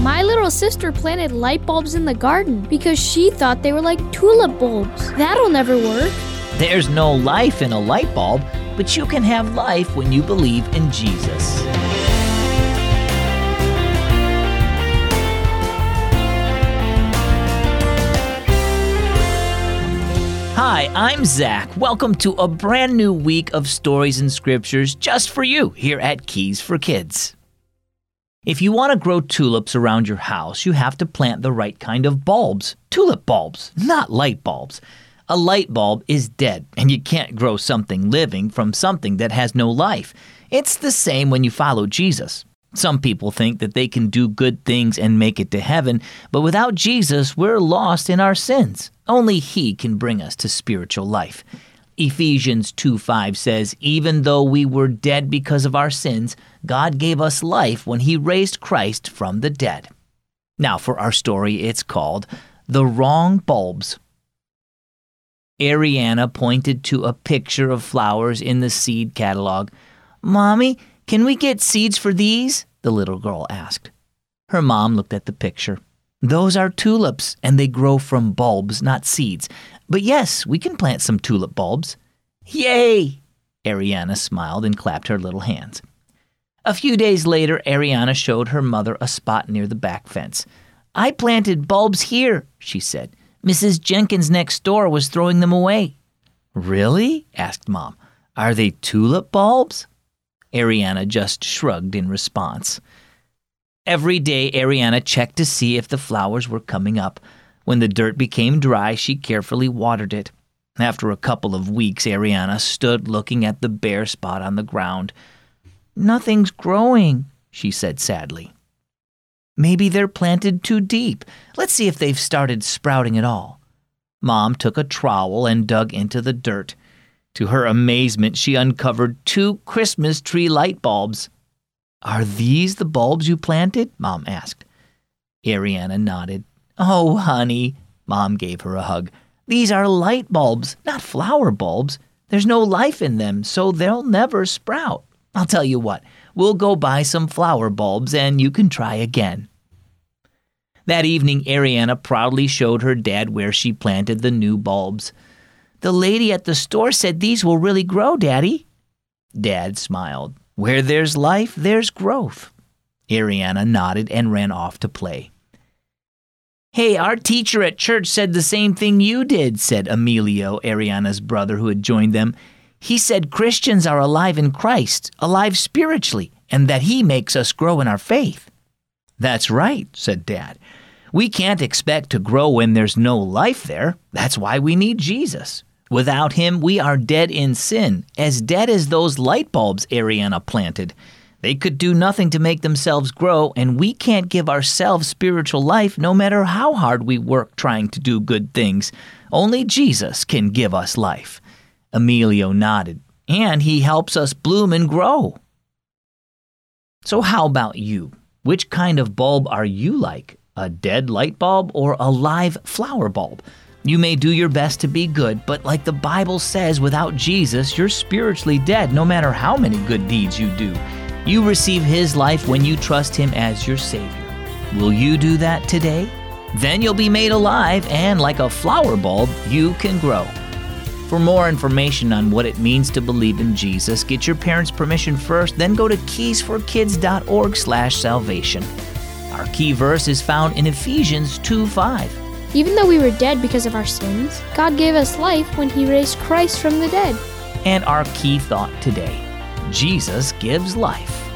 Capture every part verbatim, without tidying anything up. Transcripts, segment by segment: My little sister planted light bulbs in the garden because she thought they were like tulip bulbs. That'll never work. There's no life in a light bulb, but you can have life when you believe in Jesus. Hi, I'm Zach. Welcome to a brand new week of stories and scriptures just for you here at Keys for Kids. If you want to grow tulips around your house, you have to plant the right kind of bulbs. Tulip bulbs, not light bulbs. A light bulb is dead, and you can't grow something living from something that has no life. It's the same when you follow Jesus. Some people think that they can do good things and make it to heaven, but without Jesus, we're lost in our sins. Only He can bring us to spiritual life. Ephesians two five says, "Even though we were dead because of our sins, God gave us life when He raised Christ from the dead." Now for our story, it's called The Wrong Bulbs. Ariana pointed to a picture of flowers in the seed catalog. "Mommy, can we get seeds for these?" the little girl asked. Her mom looked at the picture. "Those are tulips, and they grow from bulbs, not seeds. But yes, we can plant some tulip bulbs." "Yay!" Ariana smiled and clapped her little hands. A few days later, Ariana showed her mother a spot near the back fence. "I planted bulbs here," she said. "Missus Jenkins next door was throwing them away." "Really?" asked Mom. "Are they tulip bulbs?" Ariana just shrugged in response. Every day, Ariana checked to see if the flowers were coming up. When the dirt became dry, she carefully watered it. After a couple of weeks, Ariana stood looking at the bare spot on the ground. "Nothing's growing," she said sadly. "Maybe they're planted too deep. Let's see if they've started sprouting at all." Mom took a trowel and dug into the dirt. To her amazement, she uncovered two Christmas tree light bulbs. "Are these the bulbs you planted?" Mom asked. Ariana nodded. "Oh, honey," Mom gave her a hug. "These are light bulbs, not flower bulbs. There's no life in them, so they'll never sprout. I'll tell you what, we'll go buy some flower bulbs and you can try again." That evening, Ariana proudly showed her dad where she planted the new bulbs. "The lady at the store said these will really grow, Daddy." Dad smiled. "Where there's life, there's growth." Ariana nodded and ran off to play. "Hey, our teacher at church said the same thing you did," said Emilio, Ariana's brother, who had joined them. "He said Christians are alive in Christ, alive spiritually, and that He makes us grow in our faith." "That's right," said Dad. "We can't expect to grow when there's no life there. That's why we need Jesus. Without Him, we are dead in sin, as dead as those light bulbs Ariana planted. They could do nothing to make themselves grow, and we can't give ourselves spiritual life no matter how hard we work trying to do good things. Only Jesus can give us life." Emilio nodded, "and He helps us bloom and grow." So how about you? Which kind of bulb are you like? A dead light bulb or a live flower bulb? You may do your best to be good, but like the Bible says, without Jesus, you're spiritually dead no matter how many good deeds you do. You receive His life when you trust Him as your Savior. Will you do that today? Then you'll be made alive, and like a flower bulb, you can grow. For more information on what it means to believe in Jesus, get your parents' permission first, then go to keys for kids dot org slash salvation. Our key verse is found in Ephesians two five. "Even though we were dead because of our sins, God gave us life when He raised Christ from the dead." And our key thought today, Jesus gives life.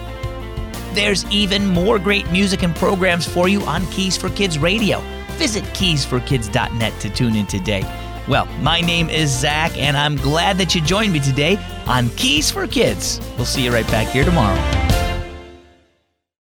There's even more great music and programs for you on Keys for Kids Radio. Visit keys for kids dot net to tune in today. Well, my name is Zach, and I'm glad that you joined me today on Keys for Kids. We'll see you right back here tomorrow.